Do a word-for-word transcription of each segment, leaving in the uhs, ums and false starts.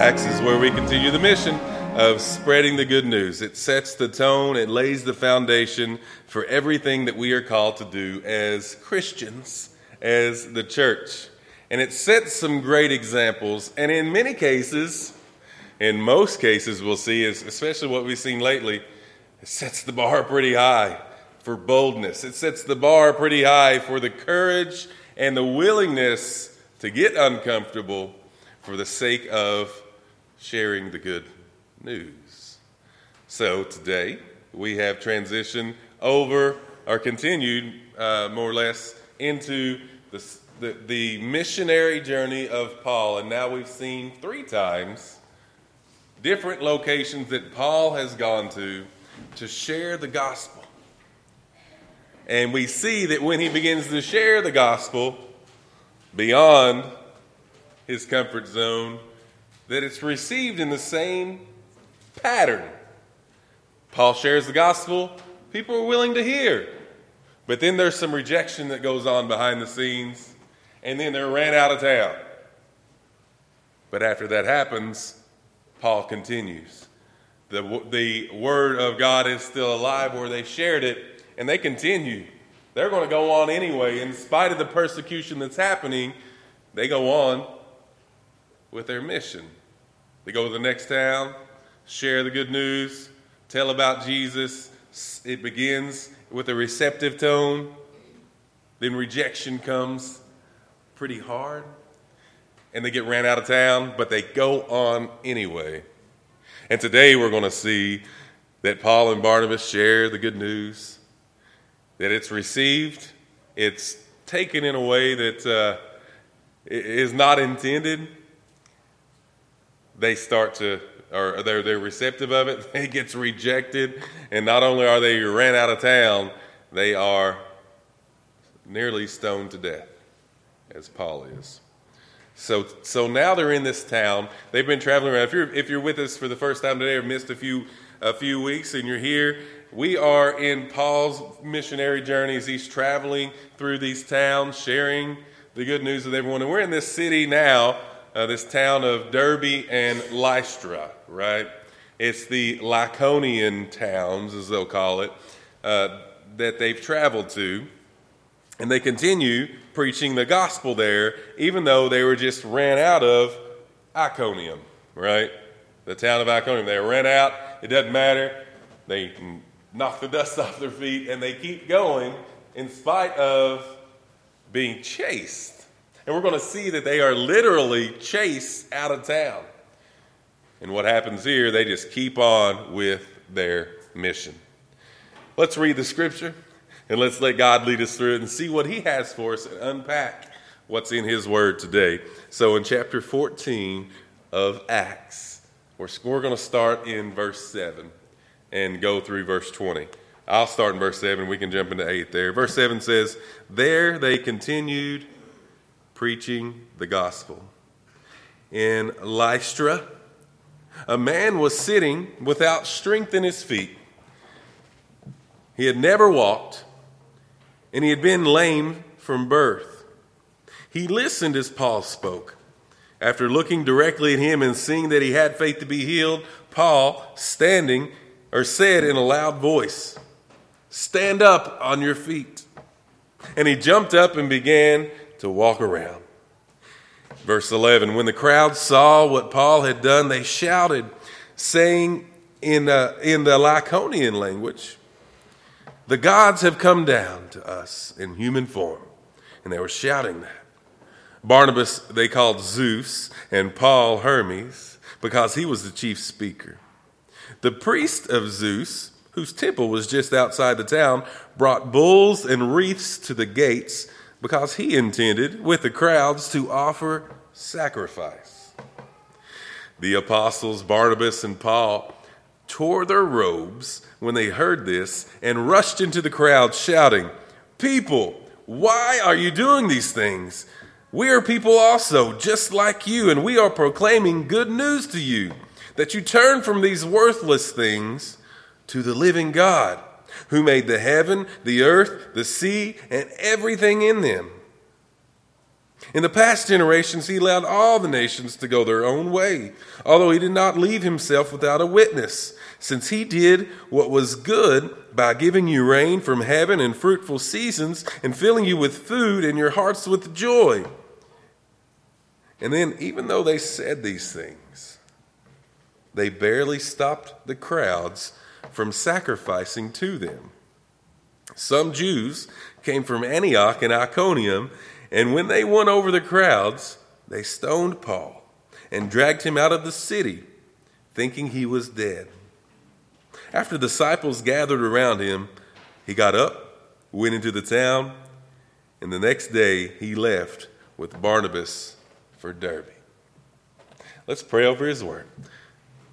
Acts is where we continue the mission of spreading the good news. It sets the tone, it lays the foundation for everything that we are called to do as Christians, as the church. And it sets some great examples, and in many cases, in most cases we'll see, is especially what we've seen lately, it sets the bar pretty high for boldness. It sets the bar pretty high for the courage and the willingness to get uncomfortable for the sake of sharing the good news. So today we have transitioned over, or continued uh, more or less, into the The, the missionary journey of Paul. And now we've seen three times different locations that Paul has gone to to share the gospel. And we see that when he begins to share the gospel beyond his comfort zone, that it's received in the same pattern. Paul shares the gospel, people are willing to hear. But then there's some rejection that goes on behind the scenes. And then they're ran out of town. But after that happens, Paul continues. The, the word of God is still alive where they shared it, and they continue. They're going to go on anyway. In spite of the persecution that's happening, they go on with their mission. They go to the next town, share the good news, tell about Jesus. It begins with a receptive tone. Then rejection comes. Pretty hard, and they get ran out of town, but they go on anyway. And today we're going to see that Paul and Barnabas share the good news, that it's received, it's taken in a way that uh, is not intended. They start to, or they're, they're receptive of it, it gets rejected, and not only are they ran out of town, they are nearly stoned to death. As Paul is. So so now they're in this town. They've been traveling around. If you're if you're with us for the first time today or missed a few a few weeks and you're here, we are in Paul's missionary journeys. He's traveling through these towns, sharing the good news with everyone. And we're in this city now, uh, this town of Derbe and Lystra, right? It's the Lycaonian towns, as they'll call it, uh, that they've traveled to. And they continue preaching the gospel there, even though they were just ran out of Iconium, right? The town of Iconium. They ran out. It doesn't matter. They knock the dust off their feet, and they keep going in spite of being chased. And we're going to see that they are literally chased out of town. And what happens here, they just keep on with their mission. Let's read the scripture. And let's let God lead us through it and see what he has for us and unpack what's in his word today. So in chapter fourteen of Acts, we're, we're going to start in verse seven and go through verse twenty. I'll start in verse seven. We can jump into eight there. Verse seven says, "There they continued preaching the gospel. In Lystra, a man was sitting without strength in his feet. He had never walked. And he had been lame from birth. He listened as Paul spoke. After looking directly at him and seeing that he had faith to be healed, Paul, standing, or said in a loud voice, 'Stand up on your feet.' And he jumped up and began to walk around." Verse eleven, "When the crowd saw what Paul had done, they shouted, saying in the, in the Lycaonian language, 'The gods have come down to us in human form.' And they were shouting that. Barnabas they called Zeus, and Paul Hermes, because he was the chief speaker. The priest of Zeus, whose temple was just outside the town, brought bulls and wreaths to the gates, because he intended, with the crowds, to offer sacrifice. The apostles Barnabas and Paul tore their robes when they heard this and rushed into the crowd shouting, 'People, why are you doing these things? We are people also, just like you, and we are proclaiming good news to you, that you turn from these worthless things to the living God, who made the heaven, the earth, the sea, and everything in them. In the past generations, he allowed all the nations to go their own way, although he did not leave himself without a witness, since he did what was good by giving you rain from heaven and fruitful seasons and filling you with food and your hearts with joy. And then, even though they said these things, they barely stopped the crowds from sacrificing to them. Some Jews came from Antioch and Iconium, and when they won over the crowds, they stoned Paul and dragged him out of the city, thinking he was dead. After the disciples gathered around him, he got up, went into the town, and the next day he left with Barnabas for Derbe. Let's pray over his word,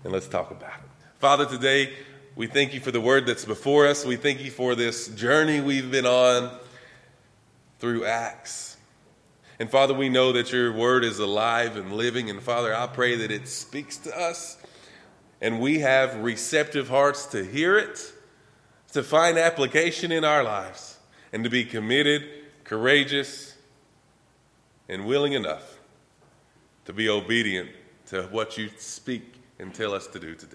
and let's talk about it. Father, today we thank you for the word that's before us. We thank you for this journey we've been on through Acts. And Father, we know that your word is alive and living. And Father, I pray that it speaks to us and we have receptive hearts to hear it, to find application in our lives, and to be committed, courageous, and willing enough to be obedient to what you speak and tell us to do today.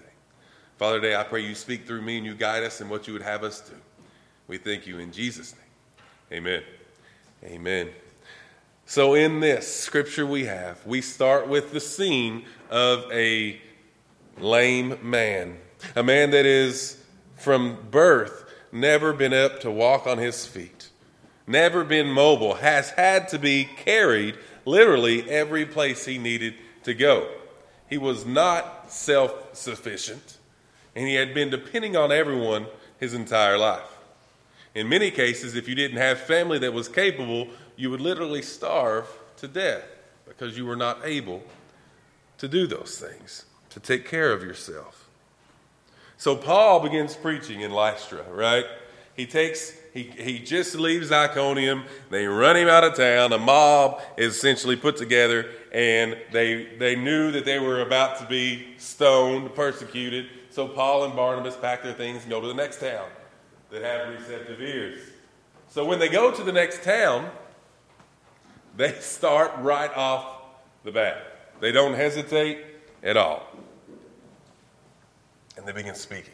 Father, today I pray you speak through me and you guide us in what you would have us do. We thank you in Jesus' name. Amen. Amen. So in this scripture we have, we start with the scene of a lame man, a man that is from birth never been up to walk on his feet, never been mobile, has had to be carried literally every place he needed to go. He was not self-sufficient, and he had been depending on everyone his entire life. In many cases, if you didn't have family that was capable, you would literally starve to death because you were not able to do those things, to take care of yourself. So Paul begins preaching in Lystra, right? He takes, he, he just leaves Iconium. They run him out of town. A mob is essentially put together, and they, they knew that they were about to be stoned, persecuted. So Paul and Barnabas pack their things and go to the next town that have receptive ears. So when they go to the next town, they start right off the bat. They don't hesitate at all. And they begin speaking.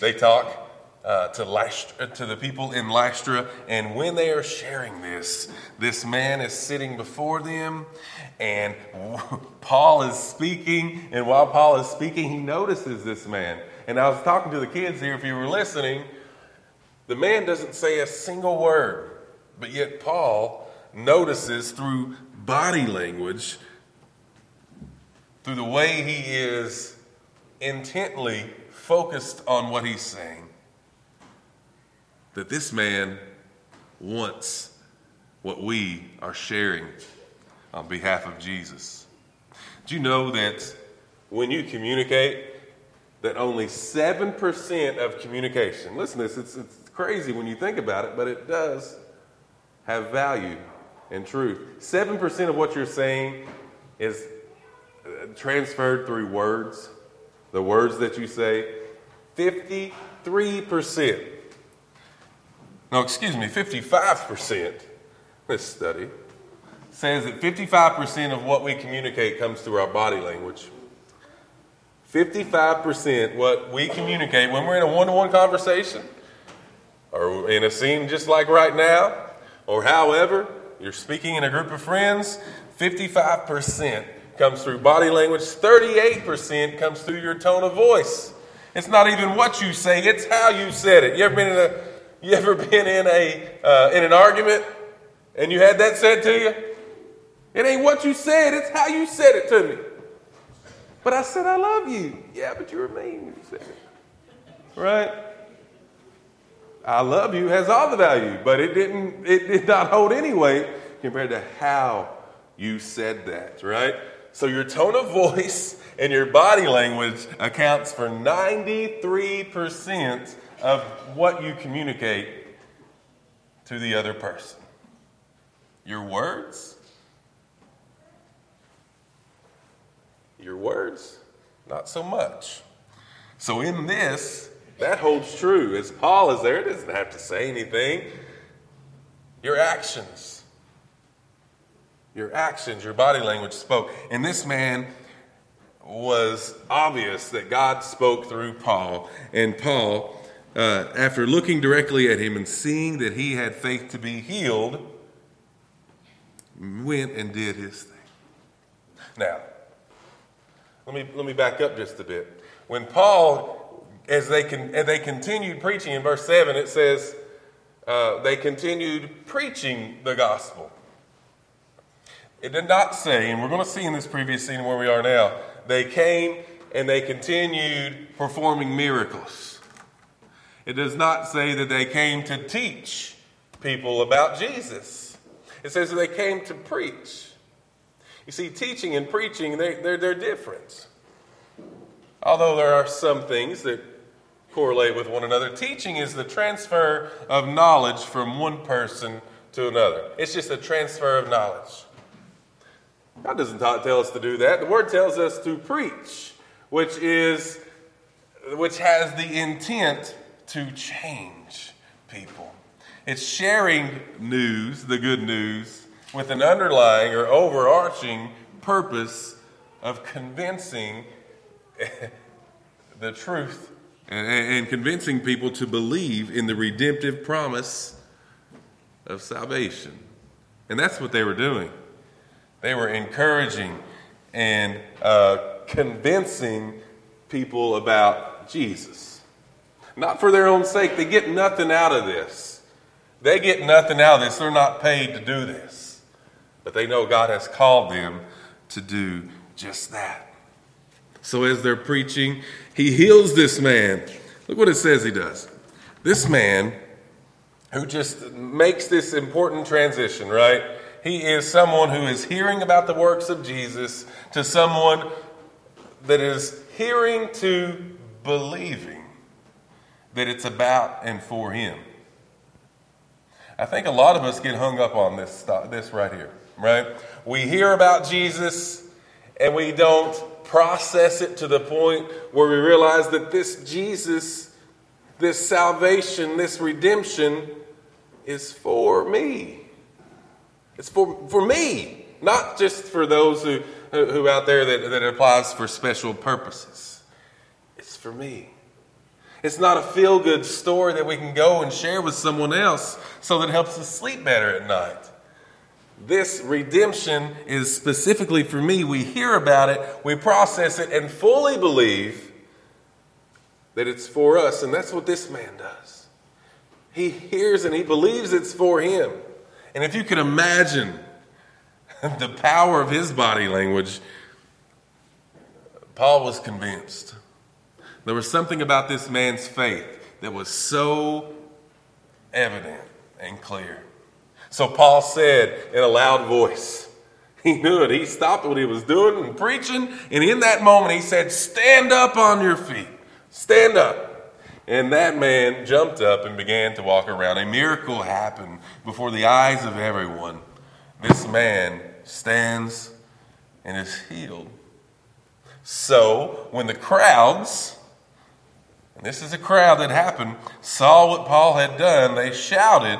They talk uh, to Lystra, to the people in Lystra, and when they are sharing this, this man is sitting before them, and Paul is speaking, and while Paul is speaking, he notices this man. And I was talking to the kids here, if you were listening, the man doesn't say a single word, but yet Paul notices through body language, through the way he is intently focused on what he's saying, that this man wants what we are sharing on behalf of Jesus. Do you know that when you communicate, that only seven percent of communication, listen to this, it's, it's crazy when you think about it, but it does have value and truth. seven percent of what you're saying is transferred through words, the words that you say. fifty-three percent. No, excuse me, fifty-five percent. This study says that fifty-five percent of what we communicate comes through our body language. fifty-five percent what we communicate when we're in a one-to-one conversation or in a scene just like right now, or however you're speaking in a group of friends, fifty-five percent comes through body language, thirty-eight percent comes through your tone of voice. It's not even what you say, it's how you said it. You ever been in a, you ever been in a, uh, in an argument and you had that said to you? It ain't what you said, it's how you said it to me. But I said, I love you. Yeah, but you were mean when you said it. Right? I love you has all the value, but it didn't, it did not hold any weight compared to how you said that, right? So your tone of voice and your body language accounts for ninety-three percent of what you communicate to the other person. Your words, your words, not so much. So in this, that holds true. As Paul is there, it doesn't have to say anything. Your actions, your actions, your body language spoke. And this man was obvious that God spoke through Paul. And Paul, uh, after looking directly at him and seeing that he had faith to be healed, went and did his thing. Now, let me let me back up just a bit. When Paul, as they can, as they continued preaching in verse seven, it says uh, they continued preaching the gospel. It did not say, and we're going to see in this previous scene where we are now, they came and they continued performing miracles. It does not say that they came to teach people about Jesus. It says that they came to preach. You see, teaching and preaching, they, they're, they're different. Although there are some things that correlate with one another, teaching is the transfer of knowledge from one person to another. It's just a transfer of knowledge. God doesn't tell us to do that. The Word tells us to preach, which is, which has the intent to change people. It's sharing news, the good news, with an underlying or overarching purpose of convincing the truth and, and convincing people to believe in the redemptive promise of salvation. And that's what they were doing. They were encouraging and uh, convincing people about Jesus. Not for their own sake. They get nothing out of this. They get nothing out of this. They're not paid to do this. But they know God has called them to do just that. So as they're preaching, he heals this man. Look what it says he does. This man who just makes this important transition, right? He is someone who is hearing about the works of Jesus to someone that is hearing to believing that it's about and for him. I think a lot of us get hung up on this stuff, this right here, right? We hear about Jesus and we don't process it to the point where we realize that this Jesus, this salvation, this redemption is for me. It's for, for me, not just for those who, who, who out there that, that applies for special purposes. It's for me. It's not a feel-good story that we can go and share with someone else so that it helps us sleep better at night. This redemption is specifically for me. We hear about it, we process it, and fully believe that it's for us. And that's what this man does. He hears and he believes it's for him. And if you could imagine the power of his body language, Paul was convinced. There was something about this man's faith that was so evident and clear. So Paul said in a loud voice, he knew it. He stopped what he was doing and preaching. And in that moment, he said, stand up on your feet. Stand up. And that man jumped up and began to walk around. A miracle happened before the eyes of everyone. This man stands and is healed. So when the crowds, and this is a crowd that happened, saw what Paul had done, they shouted.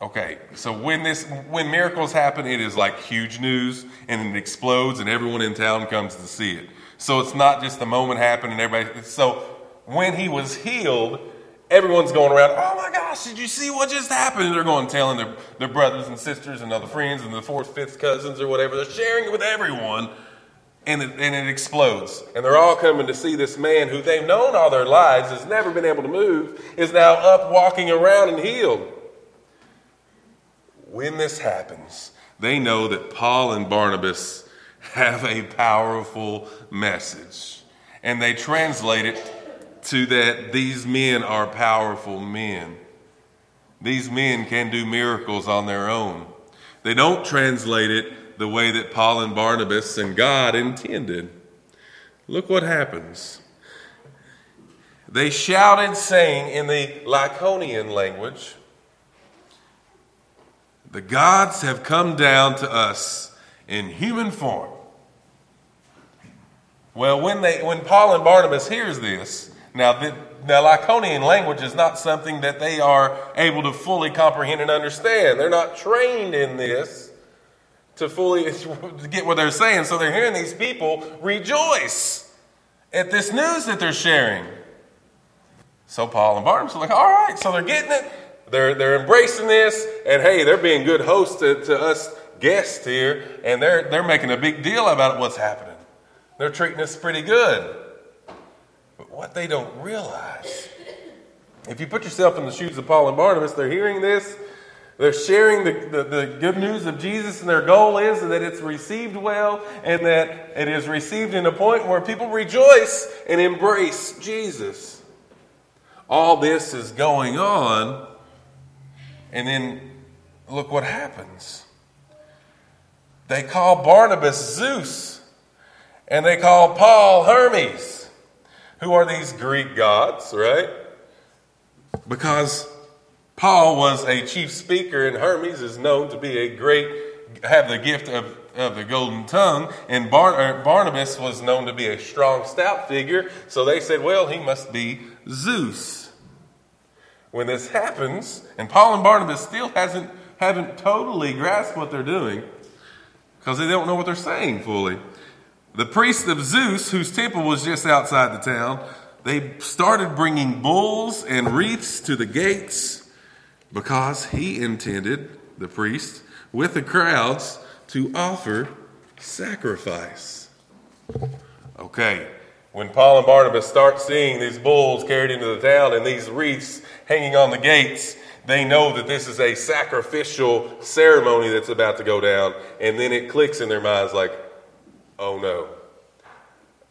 Okay, so when this when miracles happen, it is like huge news and it explodes and everyone in town comes to see it. So it's not just the moment happened and everybody. So when he was healed, everyone's going around, oh my gosh, did you see what just happened? And they're going telling their, their brothers and sisters and other friends and the fourth, fifth cousins or whatever. They're sharing it with everyone, and it, and it explodes. And they're all coming to see this man who they've known all their lives, has never been able to move, is now up walking around and healed. When this happens, they know that Paul and Barnabas have a powerful message. And they translate it to that these men are powerful men. These men can do miracles on their own. They don't translate it the way that Paul and Barnabas and God intended. Look what happens. They shouted, saying in the Lycaonian language, the gods have come down to us in human form. Well, when they, when Paul and Barnabas hears this, now the now Lycaonian language is not something that they are able to fully comprehend and understand. They're not trained in this. to fully to get what they're saying. So they're hearing these people rejoice at this news that they're sharing. So Paul and Barnabas are like, all right, so they're getting it. They're they're embracing this. And hey, they're being good hosts to, to us guests here. And they're they're making a big deal about what's happening. They're treating us pretty good. But what they don't realize, if you put yourself in the shoes of Paul and Barnabas, they're hearing this. They're sharing the, the, the good news of Jesus, and their goal is that it's received well and that it is received in a point where people rejoice and embrace Jesus. All this is going on, and then look what happens. They call Barnabas Zeus, and they call Paul Hermes, who are these Greek gods, right? Because Paul was a chief speaker, and Hermes is known to be a great, have the gift of, of the golden tongue. And Bar, Barnabas was known to be a strong, stout figure. So they said, well, he must be Zeus. When this happens, and Paul and Barnabas still hasn't haven't totally grasped what they're doing, because they don't know what they're saying fully. The priest of Zeus, whose temple was just outside the town, they started bringing bulls and wreaths to the gates, because he intended, the priest, with the crowds, to offer sacrifice. Okay, when Paul and Barnabas start seeing these bulls carried into the town and these wreaths hanging on the gates, they know that this is a sacrificial ceremony that's about to go down. And then it clicks in their minds like, oh no,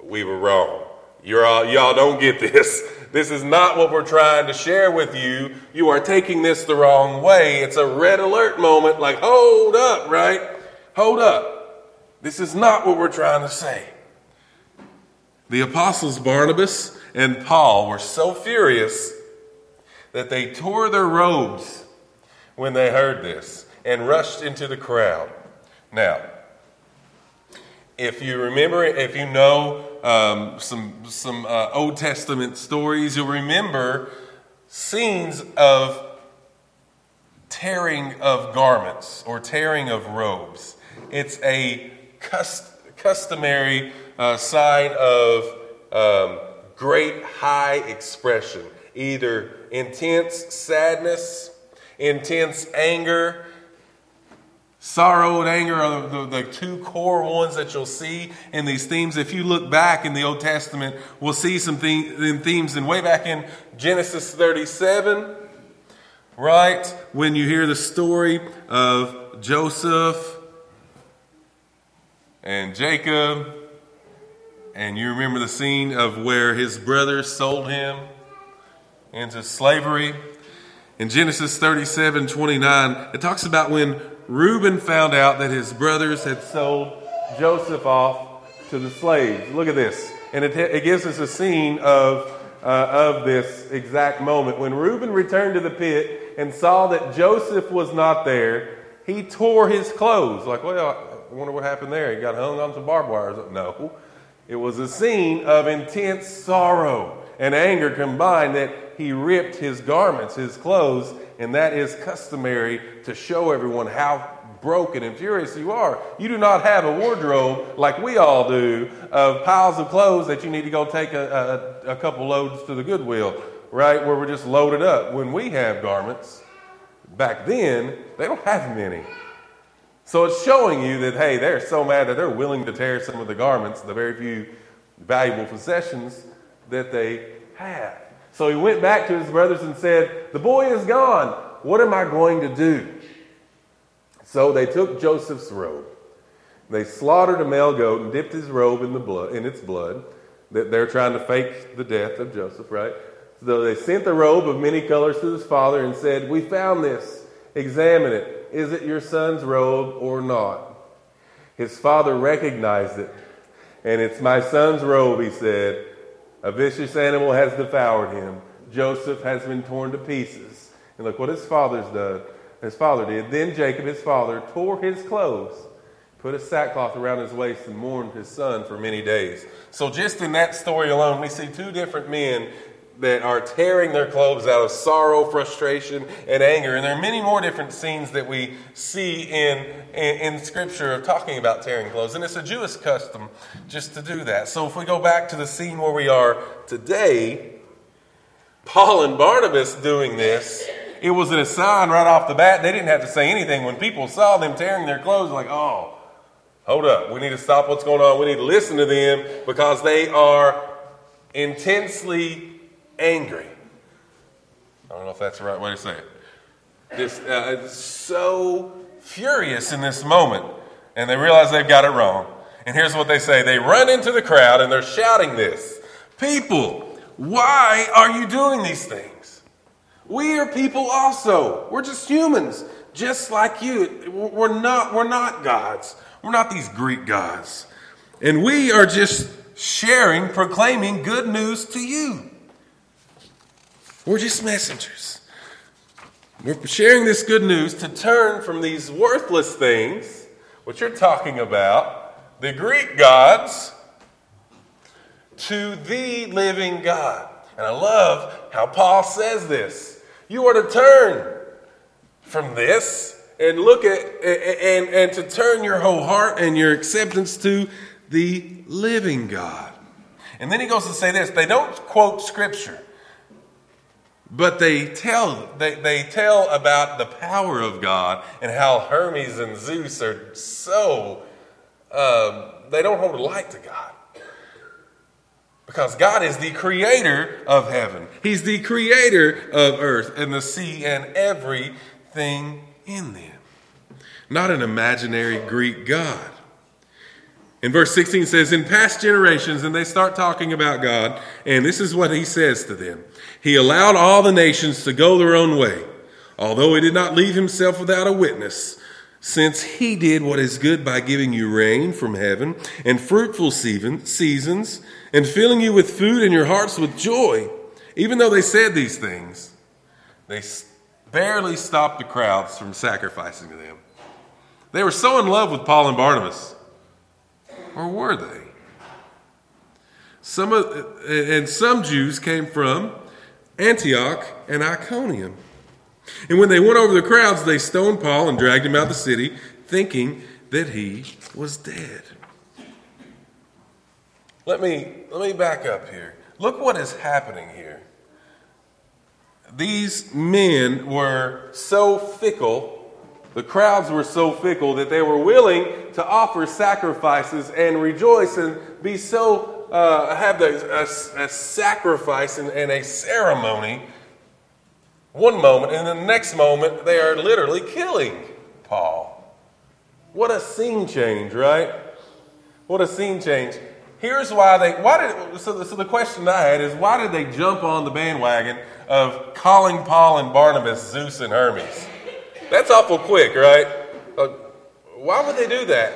we were wrong. You're all, y'all don't get this. This is not what we're trying to share with you. You are taking this the wrong way. It's a red alert moment. Like, hold up, right? Hold up. This is not what we're trying to say. The apostles Barnabas and Paul were so furious that they tore their robes when they heard this and rushed into the crowd. Now, if you remember, if you know um, some some uh, Old Testament stories, you'll remember scenes of tearing of garments or tearing of robes. It's a cust- customary uh, sign of um, great high expression, either intense sadness, intense anger. Sorrow and anger are the, the, the two core ones that you'll see in these themes. If you look back in the Old Testament, we'll see some them, themes. And way back in Genesis thirty-seven, right, when you hear the story of Joseph and Jacob, and you remember the scene of where his brothers sold him into slavery. In Genesis thirty-seven twenty-nine, it talks about when Reuben found out that his brothers had sold Joseph off to the slaves. Look at this. And it, it gives us a scene of, uh, of this exact moment. When Reuben returned to the pit and saw that Joseph was not there, he tore his clothes. Like, well, I wonder what happened there. He got hung on some barbed wire or something. No. It was a scene of intense sorrow and anger combined that he ripped his garments, his clothes, and that is customary to show everyone how broken and furious you are. You do not have a wardrobe like we all do of piles of clothes that you need to go take a, a, a couple loads to the Goodwill, right, where we're just loaded up. When we have garments, back then, they don't have many. So it's showing you that, hey, they're so mad that they're willing to tear some of the garments, the very few valuable possessions that they have. So he went back to his brothers and said, the boy is gone. What am I going to do? So they took Joseph's robe. They slaughtered a male goat and dipped his robe in the blood, in its blood. They're trying to fake the death of Joseph, right? So they sent the robe of many colors to his father and said, we found this. Examine it. Is it your son's robe or not? His father recognized it. And it's my son's robe, he said. A vicious animal has devoured him. Joseph has been torn to pieces. And look what his father's done. His father did. Then Jacob, his father, tore his clothes, put a sackcloth around his waist, and mourned his son for many days. So just in that story alone, we see two different men that are tearing their clothes out of sorrow, frustration, and anger. And there are many more different scenes that we see in, in, in Scripture of talking about tearing clothes. And it's a Jewish custom just to do that. So if we go back to the scene where we are today, Paul and Barnabas doing this, it was a sign right off the bat. They didn't have to say anything. When people saw them tearing their clothes, like, oh, hold up. We need to stop what's going on. We need to listen to them because they are intensely angry. I don't know if that's the right way to say it. This uh, so furious in this moment, and they realize they've got it wrong. And here's what they say. They run into the crowd, and they're shouting this. People, why are you doing these things? We are people also. We're just humans, just like you. We're not, we're not gods. We're not these Greek gods. And we are just sharing, proclaiming good news to you. We're just messengers. We're sharing this good news to turn from these worthless things, what you're talking about, the Greek gods, to the living God. And I love how Paul says this. You are to turn from this and look at, and, and, and to turn your whole heart and your acceptance to the living God. And then he goes to say this. They don't quote Scripture, but they tell they, they tell about the power of God and how Hermes and Zeus are so, um, they don't hold a light to God. Because God is the creator of heaven. He's the creator of earth and the sea and everything in them. Not an imaginary Greek God. And verse sixteen says, in past generations, and they start talking about God, and this is what he says to them. He allowed all the nations to go their own way, although he did not leave himself without a witness, since he did what is good by giving you rain from heaven and fruitful seasons and filling you with food and your hearts with joy. Even though they said these things, they barely stopped the crowds from sacrificing to them. They were so in love with Paul and Barnabas. Or were they? Some of, and some Jews came from Antioch and Iconium. And when they went over the crowds, they stoned Paul and dragged him out of the city, thinking that he was dead. Let me, let me back up here. Look what is happening here. These men were so fickle. The crowds were so fickle that they were willing to offer sacrifices and rejoice and be so, uh, have the, a, a sacrifice and, and a ceremony one moment, and the next moment they are literally killing Paul. What a scene change, right? What a scene change. Here's why they, why did, so the, so the question I had is, why did they jump on the bandwagon of calling Paul and Barnabas Zeus and Hermes? That's awful quick, right? Uh, why would they do that?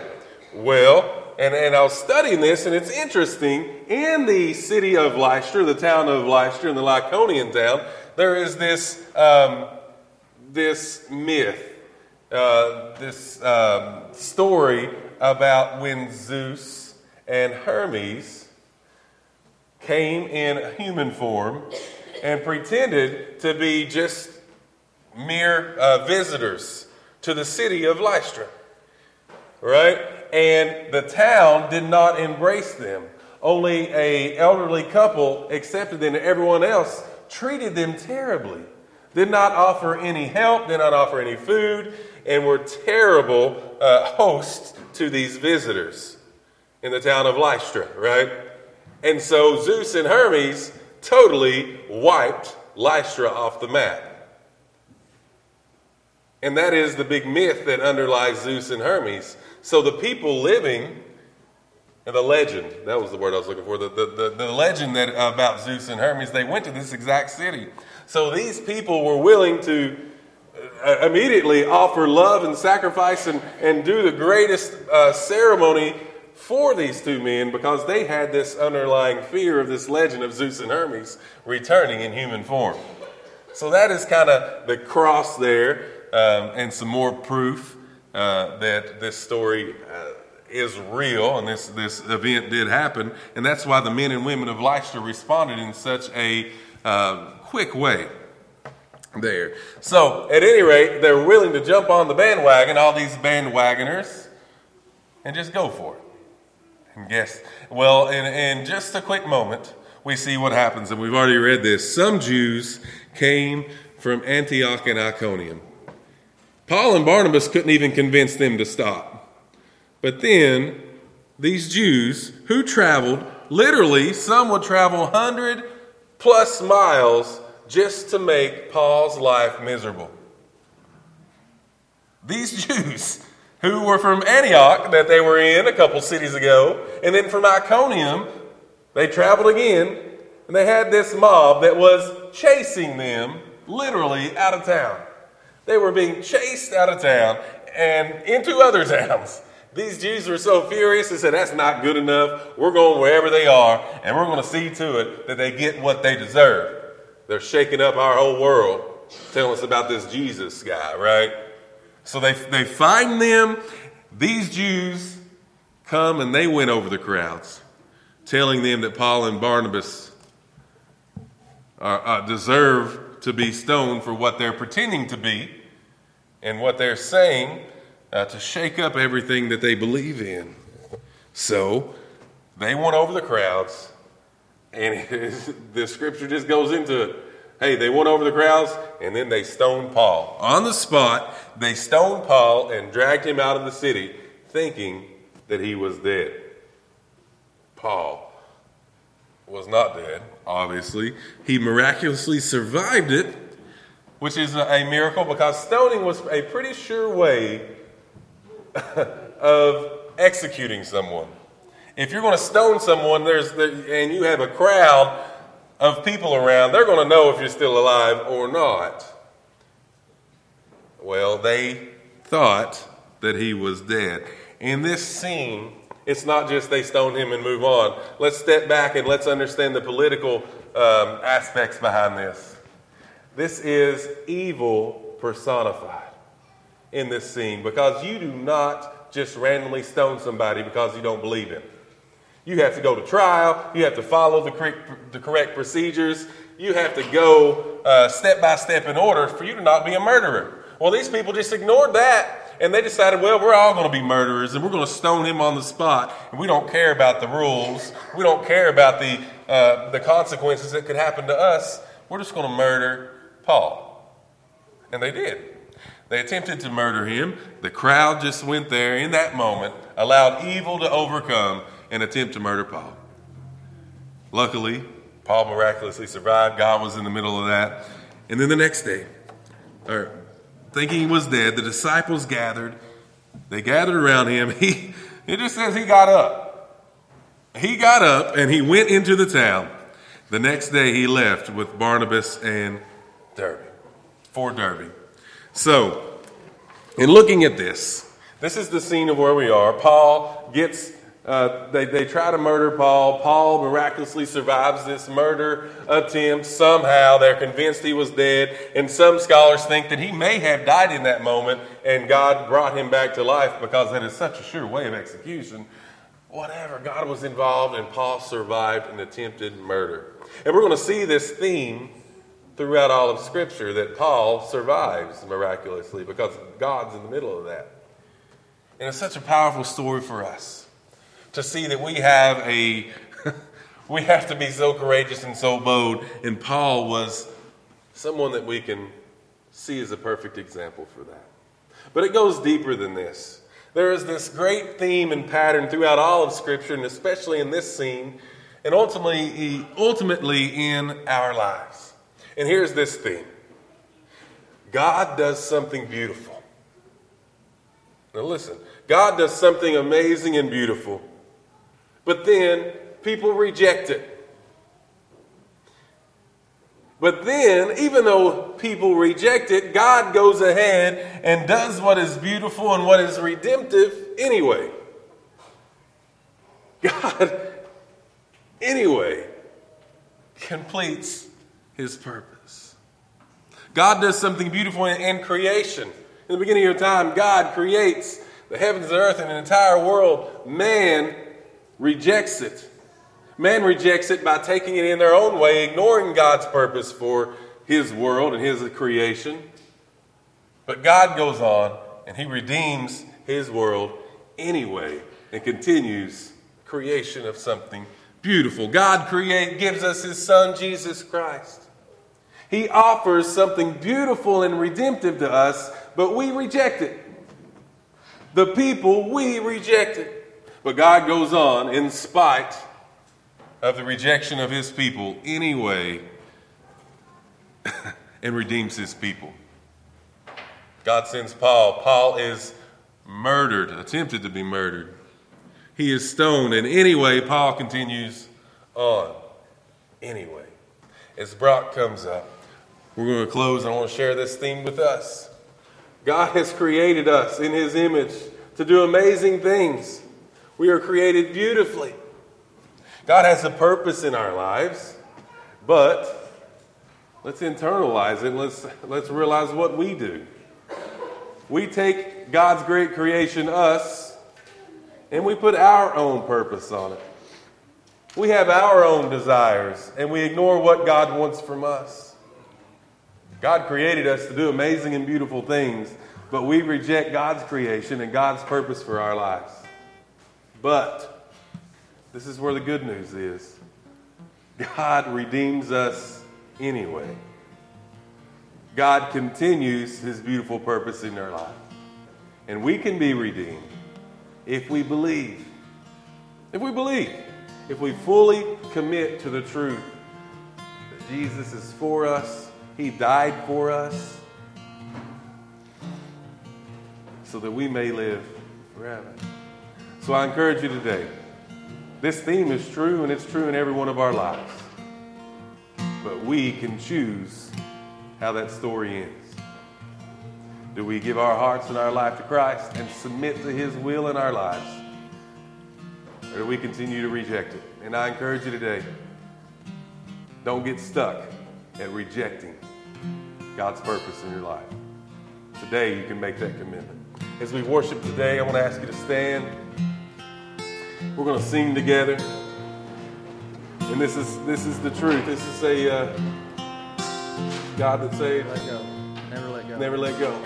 Well, and, and I was studying this, and it's interesting. In the city of Lystra, the town of Lystra, in the Lycaonian town, there is this um, this myth, uh, this um, story about when Zeus and Hermes came in human form and pretended to be just mere uh, visitors to the city of Lystra, right? And the town did not embrace them. Only a elderly couple accepted them, and everyone else treated them terribly. Did not offer any help, did not offer any food, and were terrible uh, hosts to these visitors in the town of Lystra, right? And so Zeus and Hermes totally wiped Lystra off the map. And that is the big myth that underlies Zeus and Hermes. So the people living, and the legend, that was the word I was looking for, the, the, the, the legend that about Zeus and Hermes, they went to this exact city. So these people were willing to immediately offer love and sacrifice and, and do the greatest uh, ceremony for these two men because they had this underlying fear of this legend of Zeus and Hermes returning in human form. So that is kind of the cross there. Um, and some more proof uh, that this story uh, is real and this, this event did happen. And that's why the men and women of Lystra responded in such a uh, quick way there. So, at any rate, they're willing to jump on the bandwagon, all these bandwagoners, and just go for it. And guess, well, in, in just a quick moment, we see what happens, and we've already read this. Some Jews came from Antioch and Iconium. Paul and Barnabas couldn't even convince them to stop. But then, these Jews who traveled, literally, some would travel one hundred plus miles just to make Paul's life miserable. These Jews who were from Antioch that they were in a couple cities ago, and then from Iconium, they traveled again, and they had this mob that was chasing them literally out of town. They were being chased out of town and into other towns. These Jews were so furious, they said, that's not good enough. We're going wherever they are, and we're going to see to it that they get what they deserve. They're shaking up our whole world, telling us about this Jesus guy, right? So they, they find them. These Jews come, and they went over the crowds, telling them that Paul and Barnabas are, uh, deserve to be stoned for what they're pretending to be and what they're saying uh, to shake up everything that they believe in. So they went over the crowds. And it is, the scripture just goes into it. Hey, they went over the crowds, and then they stoned Paul. On the spot, they stoned Paul and dragged him out of the city, thinking that he was dead. Paul was not dead, obviously. He miraculously survived it, which is a miracle, because stoning was a pretty sure way of executing someone. If you're going to stone someone, there's the, and you have a crowd of people around, they're going to know if you're still alive or not. Well, they thought that he was dead. In this scene, it's not just they stone him and move on. Let's step back and let's understand the political um, aspects behind this. This is evil personified in this scene, because you do not just randomly stone somebody because you don't believe him. You have to go to trial. You have to follow the correct, the correct procedures. You have to go uh, step by step in order for you to not be a murderer. Well, these people just ignored that, and they decided, well, we're all going to be murderers, and we're going to stone him on the spot, and we don't care about the rules. We don't care about the uh, the consequences that could happen to us. We're just going to murder Paul. And they did. They attempted to murder him. The crowd just went there in that moment, allowed evil to overcome, an attempt to murder Paul. Luckily, Paul miraculously survived. God was in the middle of that. And then the next day, or thinking he was dead, the disciples gathered. They gathered around him. He, it just says he got up. He got up and he went into the town. The next day he left with Barnabas and Derbe, for Derbe. So, in looking at this, this is the scene of where we are. Paul gets Uh, they, they try to murder Paul. Paul miraculously survives this murder attempt. Somehow they're convinced he was dead. And some scholars think that he may have died in that moment and God brought him back to life, because that is such a sure way of execution. Whatever, God was involved and Paul survived an attempted murder. And we're going to see this theme throughout all of Scripture, that Paul survives miraculously because God's in the middle of that. And it's such a powerful story for us, to see that we have a, we have to be so courageous and so bold. And Paul was someone that we can see as a perfect example for that. But it goes deeper than this. There is this great theme and pattern throughout all of Scripture, and especially in this scene, and ultimately, ultimately in our lives. And here's this theme. God does something beautiful. Now listen, God does something amazing and beautiful. But then people reject it. But then, even though people reject it, God goes ahead and does what is beautiful and what is redemptive anyway. God, anyway, completes his purpose. God does something beautiful in, in creation. In the beginning of time, God creates the heavens, the earth, and the entire world. Man rejects it. Man rejects it by taking it in their own way, ignoring God's purpose for his world and his creation. But God goes on and he redeems his world anyway and continues creation of something beautiful. God create, gives us his son, Jesus Christ. He offers something beautiful and redemptive to us, but we reject it. The people, we reject it. But God goes on, in spite of the rejection of his people, anyway, and redeems his people. God sends Paul. Paul is murdered, attempted to be murdered. He is stoned, and anyway, Paul continues on. Anyway, as Brock comes up, we're going to close, and I want to share this theme with us. God has created us in his image to do amazing things. We are created beautifully. God has a purpose in our lives, but let's internalize it. Let's, let's realize what we do. We take God's great creation, us, and we put our own purpose on it. We have our own desires, and we ignore what God wants from us. God created us to do amazing and beautiful things, but we reject God's creation and God's purpose for our lives. But this is where the good news is. God redeems us anyway. God continues his beautiful purpose in our life. And we can be redeemed if we believe. If we believe. If we fully commit to the truth that Jesus is for us. He died for us. So that we may live forever. So I encourage you today, this theme is true, and it's true in every one of our lives. But we can choose how that story ends. Do we give our hearts and our life to Christ and submit to his will in our lives? Or do we continue to reject it? And I encourage you today, don't get stuck at rejecting God's purpose in your life. Today you can make that commitment. As we worship today, I want to ask you to stand. We're going to sing together, and this is this is the truth. This is a uh, God that saved. Let go, never let go. Never let go.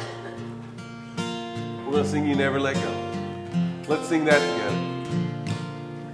We're going to sing "You Never Let Go." Let's sing that together.